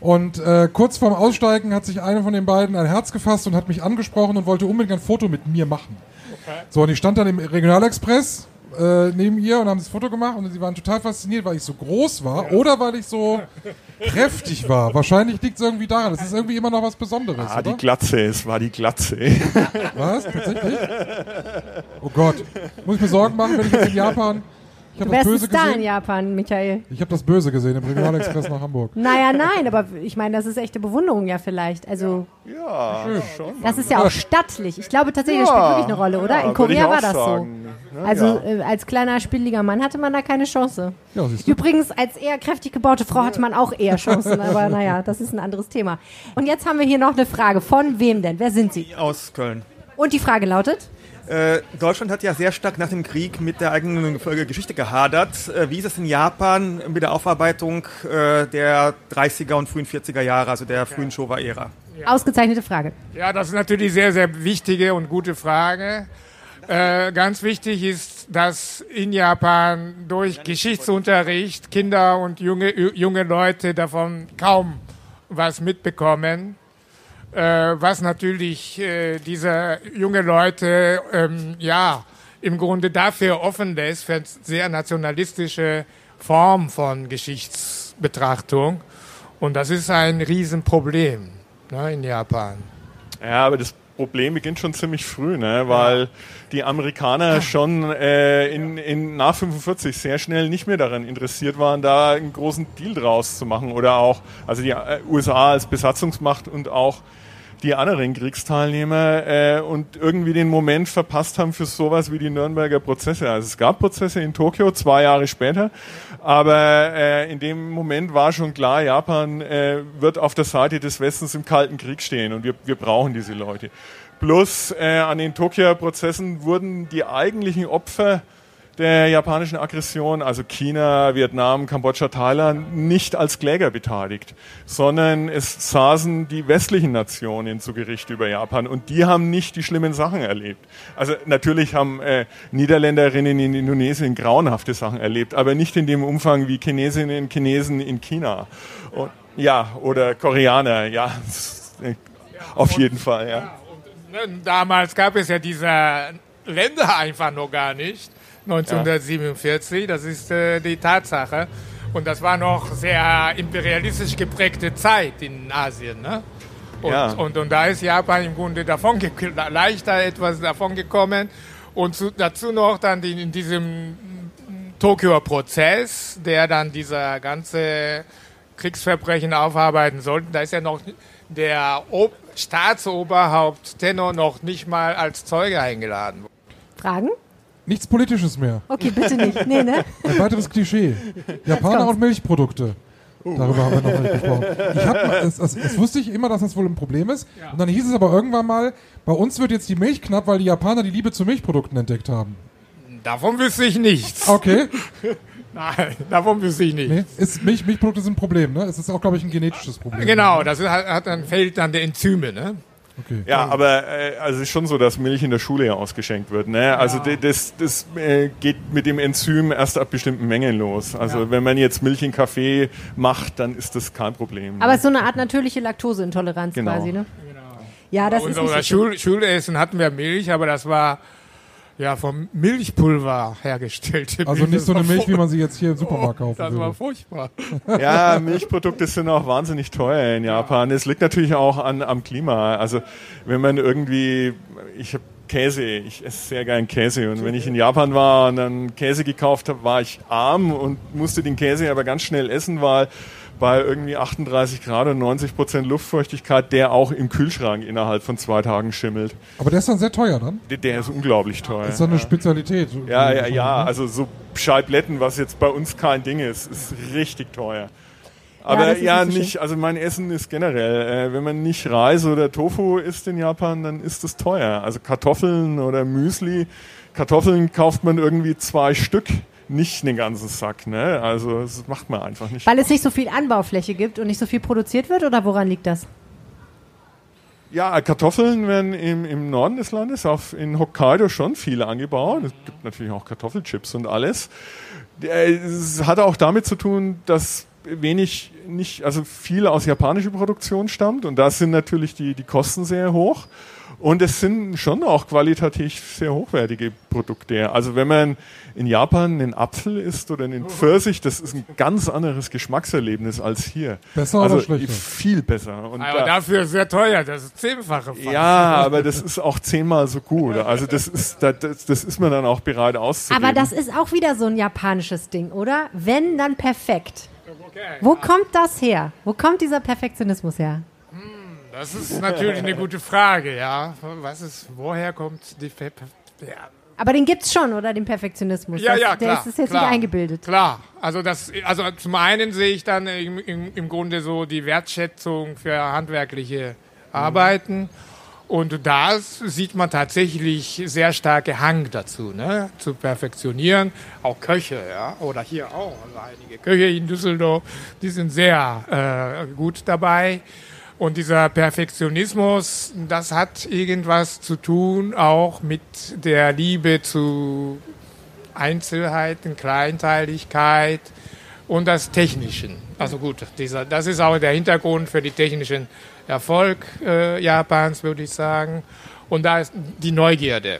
Und äh, kurz vorm Aussteigen hat sich eine von den beiden ein Herz gefasst und hat mich angesprochen und wollte unbedingt ein Foto mit mir machen. Okay. So, und ich stand dann im Regionalexpress äh, neben ihr und haben das Foto gemacht und sie waren total fasziniert, weil ich so groß war ja. oder weil ich so kräftig war. Wahrscheinlich liegt es irgendwie daran. Das ist irgendwie immer noch was Besonderes, Ah, oder? Die Glatze, es war die Glatze. Was? Tatsächlich? Oh Gott. Muss ich mir Sorgen machen, wenn ich jetzt in Japan... Ich hab du wärst das Böse ein Star gesehen. in Japan, Michael. Ich habe das Böse gesehen im Regionalexpress nach Hamburg. Naja, nein, aber ich meine, das ist echte Bewunderung ja vielleicht. Also, ja, ja schon. Das ist ja auch stattlich. Ich glaube tatsächlich, ja, das spielt wirklich eine Rolle, oder? Ja, in Korea war das sagen. so. Ja, also ja. Äh, als kleiner, spieliger Mann hatte man da keine Chance. Ja, übrigens, als eher kräftig gebaute Frau hatte man auch eher Chancen. Aber naja, das ist ein anderes Thema. Und jetzt haben wir hier noch eine Frage. Von wem denn? Wer sind Sie? Aus Köln. Und die Frage lautet... Äh, Deutschland hat ja sehr stark nach dem Krieg mit der eigenen Geschichte gehadert. Äh, wie ist es in Japan mit der Aufarbeitung äh, der dreißiger und frühen vierziger Jahre, also der frühen Showa-Ära? Ja. Ausgezeichnete Frage. Ja, das ist natürlich sehr, sehr wichtige und gute Frage. Äh, ganz wichtig ist, dass in Japan durch Geschichtsunterricht Kinder und junge, junge Leute davon kaum was mitbekommen. Äh, was natürlich äh, diese junge Leute ähm, ja im Grunde dafür offen lässt, für eine sehr nationalistische Form von Geschichtsbetrachtung. Und das ist ein Riesenproblem, ne, in Japan. Ja, aber das Problem beginnt schon ziemlich früh, ne? Weil ja. die Amerikaner schon äh, in, in nach fünfundvierzig sehr schnell nicht mehr daran interessiert waren, da einen großen Deal draus zu machen. Oder auch, also die U S A als Besatzungsmacht und auch die anderen Kriegsteilnehmer äh, und irgendwie den Moment verpasst haben für sowas wie die Nürnberger Prozesse. Also es gab Prozesse in Tokio zwei Jahre später, aber äh, in dem Moment war schon klar, Japan äh, wird auf der Seite des Westens im Kalten Krieg stehen und wir, wir brauchen diese Leute. Plus äh, an den Tokioer Prozessen wurden die eigentlichen Opfer der japanischen Aggression, also China, Vietnam, Kambodscha, Thailand, nicht als Kläger beteiligt, sondern es saßen die westlichen Nationen zu Gericht über Japan und die haben nicht die schlimmen Sachen erlebt. Also natürlich haben äh, Niederländerinnen in Indonesien grauenhafte Sachen erlebt, aber nicht in dem Umfang wie Chinesinnen und Chinesen in China. Und, ja, oder Koreaner, ja, auf jeden Fall, ja. Damals gab es ja diese Länder einfach noch gar nicht. neunzehnhundertsiebenundvierzig, ja. Das ist äh, die Tatsache. Und das war noch sehr imperialistisch geprägte Zeit in Asien. Ne? Und, ja. und, und da ist Japan im Grunde davon ge- leichter etwas davon gekommen. Und zu, dazu noch dann die, in diesem Tokioer Prozess, der dann diese ganze Kriegsverbrechen aufarbeiten sollte. Da ist ja noch der Ob- Staatsoberhaupt Tenno noch nicht mal als Zeuge eingeladen worden. Fragen? Nichts Politisches mehr. Okay, bitte nicht. Nee, ne? Ein weiteres Klischee. Japaner und Milchprodukte. Uh. Darüber haben wir noch nicht gesprochen. Ich hab, es, es, es wusste ich immer, dass das wohl ein Problem ist. Ja. Und dann hieß es aber irgendwann mal, bei uns wird jetzt die Milch knapp, weil die Japaner die Liebe zu Milchprodukten entdeckt haben. Davon wüsste ich nichts. Okay. Nein, davon wüsste ich nichts. Nee, ist Milch, Milchprodukte sind ein Problem, ne? Es ist auch, glaube ich, ein genetisches Problem. Genau, das ist, hat dann fehlt dann der Enzyme, ne? Okay. Ja, aber äh, also es ist schon so, dass Milch in der Schule ja ausgeschenkt wird. Ne? Also ja. das, das äh, geht mit dem Enzym erst ab bestimmten Mengen los. Also ja. wenn man jetzt Milch in Kaffee macht, dann ist das kein Problem. Ne? Aber es ist so eine Art natürliche Laktoseintoleranz genau. quasi, ne? Genau. Ja, das Bei ist unser Schul- Schulessen hatten wir Milch, aber das war ja vom Milchpulver hergestellt. Also Milch, nicht so eine Milch, wie man sie jetzt hier im Supermarkt kaufen würde. Das war furchtbar. Ja, Milchprodukte sind auch wahnsinnig teuer in Japan. Es liegt natürlich auch an am Klima. Also wenn man irgendwie, ich habe Käse. Ich esse sehr gern Käse. Und wenn ich in Japan war und dann Käse gekauft habe, war ich arm und musste den Käse aber ganz schnell essen, weil bei irgendwie achtunddreißig Grad und neunzig Prozent Luftfeuchtigkeit der auch im Kühlschrank innerhalb von zwei Tagen schimmelt. Aber der ist dann sehr teuer, dann? Der, der ist unglaublich teuer. Das ist doch eine Spezialität. Ja, ja, ja. Also so Scheibletten, was jetzt bei uns kein Ding ist, ist richtig teuer. Aber ja, ja nicht, nicht, also mein Essen ist generell, äh, wenn man nicht Reis oder Tofu isst in Japan, dann ist es teuer. Also Kartoffeln oder Müsli, Kartoffeln kauft man irgendwie zwei Stück, nicht den ganzen Sack, ne? Also das macht man einfach nicht. Weil es nicht so viel Anbaufläche gibt und nicht so viel produziert wird, oder woran liegt das? Ja, Kartoffeln werden im, im Norden des Landes, auf, in Hokkaido schon viele angebaut. Es gibt natürlich auch Kartoffelchips und alles. Es hat auch damit zu tun, dass wenig, nicht, also viel aus japanischer Produktion stammt und da sind natürlich die, die Kosten sehr hoch und es sind schon auch qualitativ sehr hochwertige Produkte. Also wenn man in Japan einen Apfel isst oder einen Pfirsich, das ist ein ganz anderes Geschmackserlebnis als hier. Besser also oder schlechter? Viel besser. Und aber da, dafür sehr teuer, das ist zehnfache. Fall. Ja, aber das ist auch zehnmal so gut. Also das ist, das, das ist man dann auch bereit auszugeben. Aber das ist auch wieder so ein japanisches Ding, oder? Wenn, dann perfekt. Okay. Wo kommt das her? Wo kommt dieser Perfektionismus her? Das ist natürlich eine gute Frage, ja. Was ist, woher kommt die Fe- ja. Aber den gibt's schon, oder? Den Perfektionismus? Ja, das, ja, klar. Das ist jetzt klar, nicht eingebildet. Klar. Also, das, also zum einen sehe ich dann im, im, im Grunde so die Wertschätzung für handwerkliche Arbeiten. Mhm. Und da sieht man tatsächlich sehr starke Hang dazu, ne? Zu perfektionieren. Auch Köche, ja, oder hier auch. Also einige Köche in Düsseldorf, die sind sehr äh, gut dabei. Und dieser Perfektionismus, das hat irgendwas zu tun auch mit der Liebe zu Einzelheiten, Kleinteiligkeit und das Technischen. Also gut, dieser, das ist auch der Hintergrund für die technischen Erfolg äh, Japans, würde ich sagen. Und da ist die Neugierde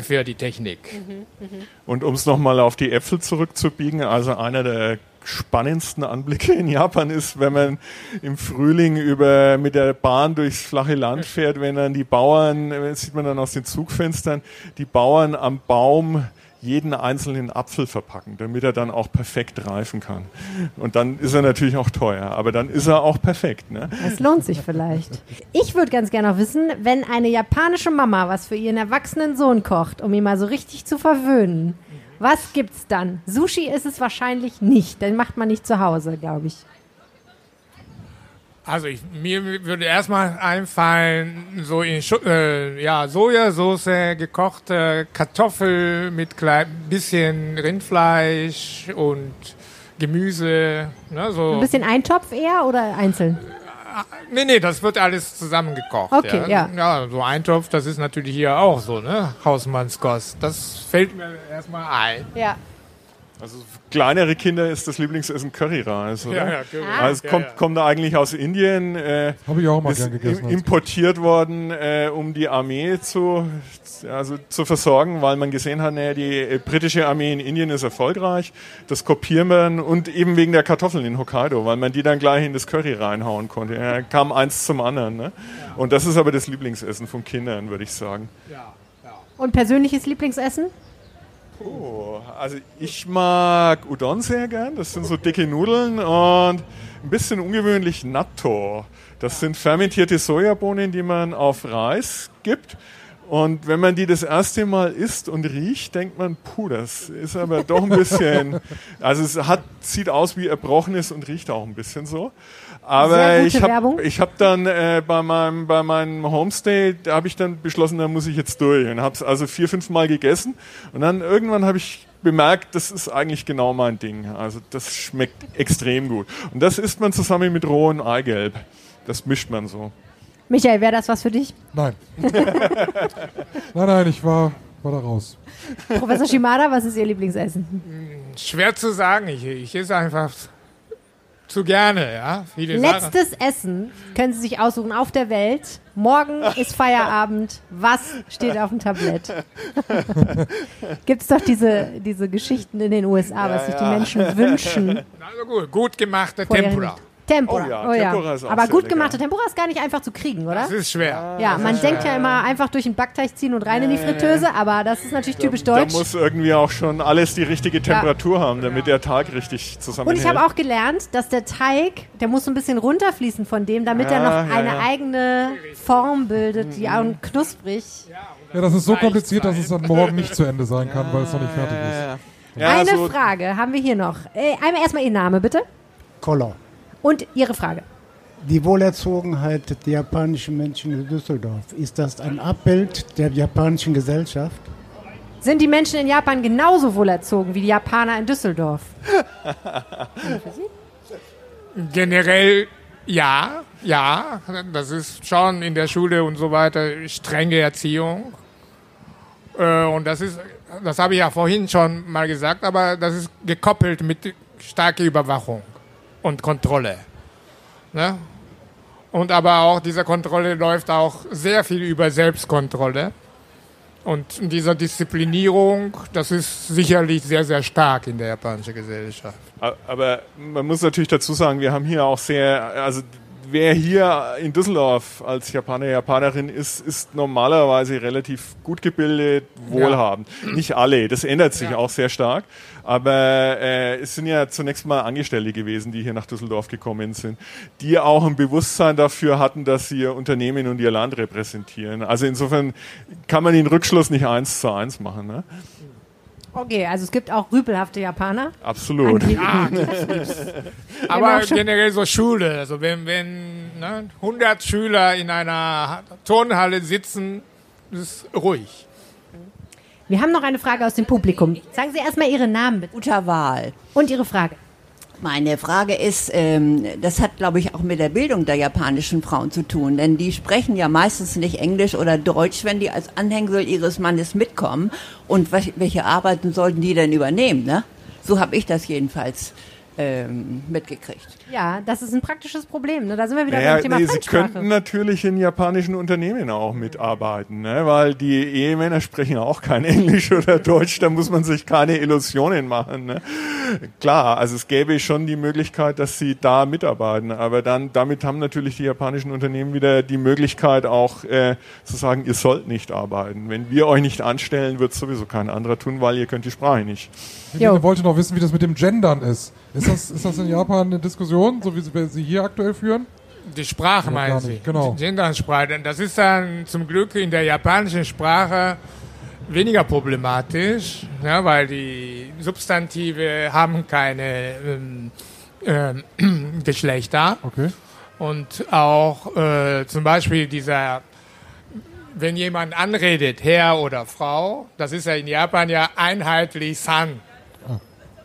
für die Technik. Mhm, mhm. Und um es nochmal auf die Äpfel zurückzubiegen, also einer der spannendsten Anblicke in Japan ist, wenn man im Frühling über, mit der Bahn durchs flache Land fährt, wenn dann die Bauern, das sieht man dann aus den Zugfenstern, die Bauern am Baum jeden einzelnen Apfel verpacken, damit er dann auch perfekt reifen kann. Und dann ist er natürlich auch teuer, aber dann ist er auch perfekt. Ne? Das lohnt sich vielleicht. Ich würde ganz gerne noch wissen, wenn eine japanische Mama was für ihren erwachsenen Sohn kocht, um ihn mal so richtig zu verwöhnen, was gibt's dann? Sushi ist es wahrscheinlich nicht, den macht man nicht zu Hause, glaube ich. Also ich, mir würde erstmal einfallen, so in äh, ja, Sojasauce, gekochte Kartoffel mit klein bisschen Rindfleisch und Gemüse. Ne, so. Ein bisschen Eintopf eher oder einzeln? Nee, nee, das wird alles zusammengekocht. Okay, ja. Ja. Ja, so Eintopf, das ist natürlich hier auch so, ne? Hausmannskost. Das fällt mir erstmal ein. Ja. Also kleinere Kinder ist das Lieblingsessen Curryreis, oder? Ja, ja, Curry. Also es kommt, ja, ja. kommt da eigentlich aus Indien. Äh, Habe ich auch mal gern gegessen. Importiert worden, äh, um die Armee zu, also zu versorgen, weil man gesehen hat, naja, die britische Armee in Indien ist erfolgreich. Das kopieren wir und eben wegen der Kartoffeln in Hokkaido, weil man die dann gleich in das Curry reinhauen konnte. Ja, kam eins zum anderen. Ne? Ja. Und das ist aber das Lieblingsessen von Kindern, würde ich sagen. Ja, ja. Und persönliches Lieblingsessen? Oh, also ich mag Udon sehr gern, das sind so dicke Nudeln und ein bisschen ungewöhnlich Natto. Das sind fermentierte Sojabohnen, die man auf Reis gibt und wenn man die das erste Mal isst und riecht, denkt man, puh, das ist aber doch ein bisschen, also es hat, sieht aus wie Erbrochenes und riecht auch ein bisschen so. Aber ich habe ich hab dann äh, bei meinem bei meinem Homestay, da habe ich dann beschlossen, da muss ich jetzt durch und habe es also vier, fünf Mal gegessen und dann irgendwann habe ich bemerkt, das ist eigentlich genau mein Ding. Also das schmeckt extrem gut. Und das isst man zusammen mit rohem Eigelb. Das mischt man so. Michael, wäre das was für dich? Nein. nein, nein, ich war, war da raus. Professor Shimada, was ist Ihr Lieblingsessen? Schwer zu sagen. Ich, ich esse einfach... Zu gerne, ja. Viele Letztes Sachen. Essen können Sie sich aussuchen auf der Welt. Morgen ist Feierabend. Was steht auf dem Tablett? Gibt es doch diese, diese Geschichten in den U S A, ja, was sich ja. die Menschen wünschen. Also gut, gut gemachte Tempura. Tempura. Oh ja, oh ja. Tempura ist auch aber gut lecker. Gemachte Tempura ist gar nicht einfach zu kriegen, oder? Das ist schwer. Ja, das man denkt schwer. Ja immer einfach durch den Backteig ziehen und rein in die Fritteuse, aber das ist natürlich da, typisch deutsch. Da muss irgendwie auch schon alles die richtige Temperatur ja. haben, damit der Teig richtig zusammenhält. Und ich habe auch gelernt, dass der Teig, der muss so ein bisschen runterfließen von dem, damit ja, er noch ja, eine ja. eigene Form bildet, die auch mhm. knusprig. Ja, das ist so kompliziert, dass es dann morgen nicht zu Ende sein kann, ja, weil es noch nicht fertig ist. Ja, eine so Frage haben wir hier noch. Einmal erstmal Ihr Name, bitte. Koller. Und Ihre Frage. Die Wohlerzogenheit der japanischen Menschen in Düsseldorf, ist das ein Abbild der japanischen Gesellschaft? Sind die Menschen in Japan genauso wohlerzogen wie die Japaner in Düsseldorf? Generell ja, ja. Das ist schon in der Schule und so weiter strenge Erziehung. Und das ist, das habe ich ja vorhin schon mal gesagt, aber das ist gekoppelt mit starker Überwachung und Kontrolle. Ne? Und aber auch diese Kontrolle läuft auch sehr viel über Selbstkontrolle. Und diese Disziplinierung, das ist sicherlich sehr, sehr stark in der japanischen Gesellschaft. Aber man muss natürlich dazu sagen, wir haben hier auch sehr, also wer hier in Düsseldorf als Japaner, Japanerin ist, ist normalerweise relativ gut gebildet, wohlhabend. Ja. Nicht alle, das ändert sich ja. auch sehr stark. Aber äh, es sind ja zunächst mal Angestellte gewesen, die hier nach Düsseldorf gekommen sind, die auch ein Bewusstsein dafür hatten, dass sie ihr Unternehmen und ihr Land repräsentieren. Also insofern kann man den Rückschluss nicht eins zu eins machen, ne? Okay, also es gibt auch rüpelhafte Japaner. Absolut. Ja, aber generell so Schule. Also wenn, wenn ne, hundert Schüler in einer Turnhalle sitzen, ist ruhig. Wir haben noch eine Frage aus dem Publikum. Sagen Sie erstmal Ihren Namen, bitte. Guter Wahl. Und Ihre Frage. Meine Frage ist, ähm, das hat, glaube ich, auch mit der Bildung der japanischen Frauen zu tun, denn die sprechen ja meistens nicht Englisch oder Deutsch, wenn die als Anhängsel ihres Mannes mitkommen. Und welche Arbeiten sollten die denn übernehmen, ne? So habe ich das jedenfalls ähm, mitgekriegt. Ja, das ist ein praktisches Problem, ne? Da sind wir wieder naja, beim Thema nee, Fremdsprache. Sie könnten natürlich in japanischen Unternehmen auch mitarbeiten, ne? Weil die Ehemänner sprechen auch kein Englisch oder Deutsch, da muss man sich keine Illusionen machen, ne? Klar, also es gäbe schon die Möglichkeit, dass sie da mitarbeiten, aber dann damit haben natürlich die japanischen Unternehmen wieder die Möglichkeit auch äh, zu sagen, ihr sollt nicht arbeiten. Wenn wir euch nicht anstellen, wird es sowieso kein anderer tun, weil ihr könnt die Sprache nicht. Ich wollte noch wissen, wie das mit dem Gendern ist. Ist das, ist das in Japan eine Diskussion, so wie wir sie hier aktuell führen? Die Sprache meinen Sie? Genau. Die Gendersprache. Das ist dann zum Glück in der japanischen Sprache weniger problematisch, ja, weil die Substantive haben keine ähm, ähm, Geschlechter. Okay. Und auch äh, zum Beispiel dieser, wenn jemand anredet, Herr oder Frau, das ist ja in Japan ja einheitlich San.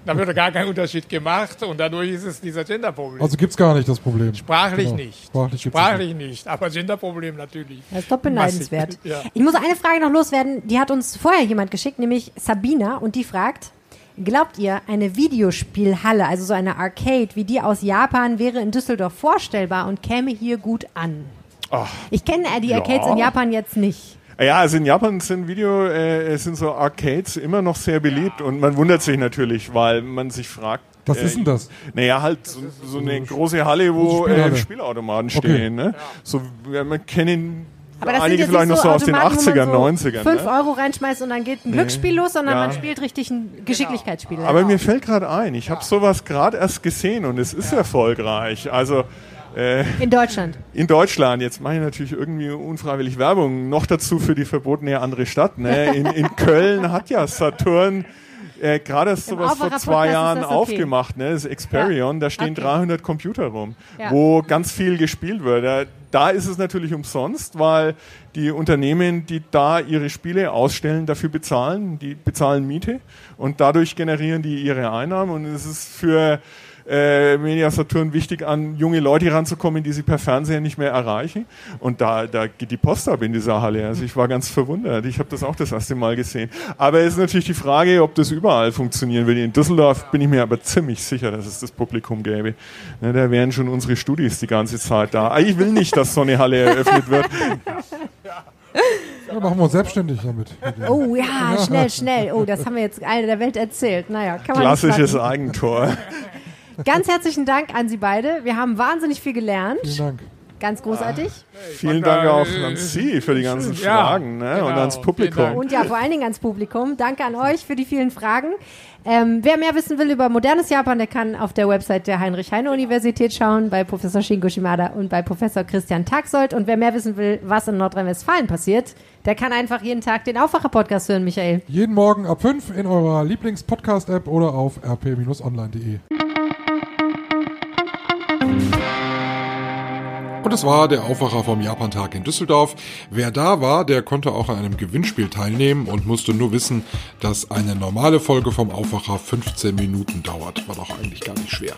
Da wird gar kein Unterschied gemacht und dadurch ist es dieser Genderproblem. Also gibt es gar nicht das Problem. Sprachlich genau. nicht. Sprachlich, Sprachlich nicht. nicht, aber Genderproblem natürlich. Das ist doch beneidenswert. Ja. Ich muss eine Frage noch loswerden, die hat uns vorher jemand geschickt, nämlich Sabina, und die fragt, glaubt ihr, eine Videospielhalle, also so eine Arcade, wie die aus Japan, wäre in Düsseldorf vorstellbar und käme hier gut an? Ach, ich kenne die Arcades ja. in Japan jetzt nicht. Ja, also in Japan sind Video, äh, sind so Arcades immer noch sehr beliebt ja. und man wundert sich natürlich, weil man sich fragt. Was äh, ist denn das? Naja, halt so, so eine große Halle, wo äh, Spielautomaten stehen. Okay. Ne? Ja. So, ja, man kennen Aber das einige sind vielleicht noch so aus den achtzigern, so neunzigern. fünf ne? Euro reinschmeißt und dann geht ein Glücksspiel nee. los, sondern ja. man spielt richtig ein Geschicklichkeitsspiel. Genau. Aber mir fällt gerade ein, ich ja. habe sowas gerade erst gesehen und es ist ja. erfolgreich. Also in Deutschland. In Deutschland. Jetzt mache ich natürlich irgendwie unfreiwillig Werbung. Noch dazu für die verbotene andere Stadt. Ne? In, in Köln hat ja Saturn äh, gerade sowas vor zwei Jahren aufgemacht. Okay. Ne? Das Experion, ja. da stehen okay. dreihundert Computer rum, ja. wo ganz viel gespielt wird. Da, da ist es natürlich umsonst, weil die Unternehmen, die da ihre Spiele ausstellen, dafür bezahlen. Die bezahlen Miete und dadurch generieren die ihre Einnahmen. Und es ist für Äh, Media Saturn wichtig, an junge Leute ranzukommen, die sie per Fernseher nicht mehr erreichen. Und da, da geht die Post ab in dieser Halle. Also ich war ganz verwundert. Ich habe das auch das erste Mal gesehen. Aber es ist natürlich die Frage, ob das überall funktionieren will. In Düsseldorf bin ich mir aber ziemlich sicher, dass es das Publikum gäbe. Ne, da wären schon unsere Studis die ganze Zeit da. Ich will nicht, dass so eine Halle eröffnet wird. Ja, machen wir uns selbstständig damit. Oh ja, schnell, schnell. Oh, das haben wir jetzt einer der Welt erzählt. Naja, kann man Klassisches Eigentor. Ganz herzlichen Dank an Sie beide. Wir haben wahnsinnig viel gelernt. Vielen Dank. Ganz großartig. Ah, hey, vielen Dank da, auch äh, an Sie für die ganzen schön, Fragen, ja, ne? Genau, und ans Publikum. Und ja, vor allen Dingen ans Publikum. Danke an euch für die vielen Fragen. Ähm, wer mehr wissen will über modernes Japan, der kann auf der Website der Heinrich-Heine-Universität schauen, bei Professor Shingo Shimada und bei Professor Christian Tagsold. Und wer mehr wissen will, was in Nordrhein-Westfalen passiert, der kann einfach jeden Tag den Aufwacher-Podcast hören, Michael. Jeden Morgen ab fünf in eurer Lieblings-Podcast-App oder auf r p online punkt de. Und das war der Aufwacher vom Japantag in Düsseldorf. Wer da war, der konnte auch an einem Gewinnspiel teilnehmen und musste nur wissen, dass eine normale Folge vom Aufwacher fünfzehn Minuten dauert. War doch eigentlich gar nicht schwer.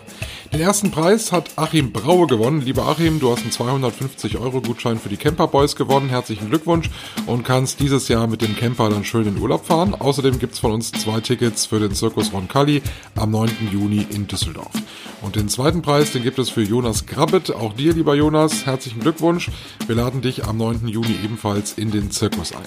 Den ersten Preis hat Achim Braue gewonnen. Lieber Achim, du hast einen zweihundertfünfzig Euro Gutschein für die Camper Boys gewonnen. Herzlichen Glückwunsch und kannst dieses Jahr mit dem Camper dann schön in Urlaub fahren. Außerdem gibt's von uns zwei Tickets für den Zirkus Roncalli am neunten Juni in Düsseldorf. Und den zweiten Preis, den gibt es für Jonas Grabbet. Auch dir, lieber Jonas, herzlichen Glückwunsch. Wir laden dich am neunten Juni ebenfalls in den Zirkus ein.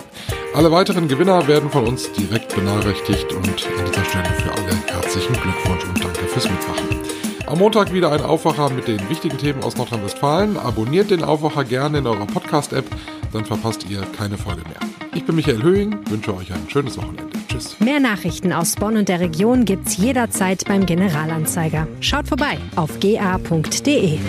Alle weiteren Gewinner werden von uns direkt benachrichtigt. Und an dieser Stelle für alle herzlichen Glückwunsch und danke fürs Mitmachen. Am Montag wieder ein Aufwacher mit den wichtigen Themen aus Nordrhein-Westfalen. Abonniert den Aufwacher gerne in eurer Podcast-App, dann verpasst ihr keine Folge mehr. Ich bin Michael Höhing, wünsche euch ein schönes Wochenende. Tschüss. Mehr Nachrichten aus Bonn und der Region gibt's jederzeit beim Generalanzeiger. Schaut vorbei auf g a punkt de.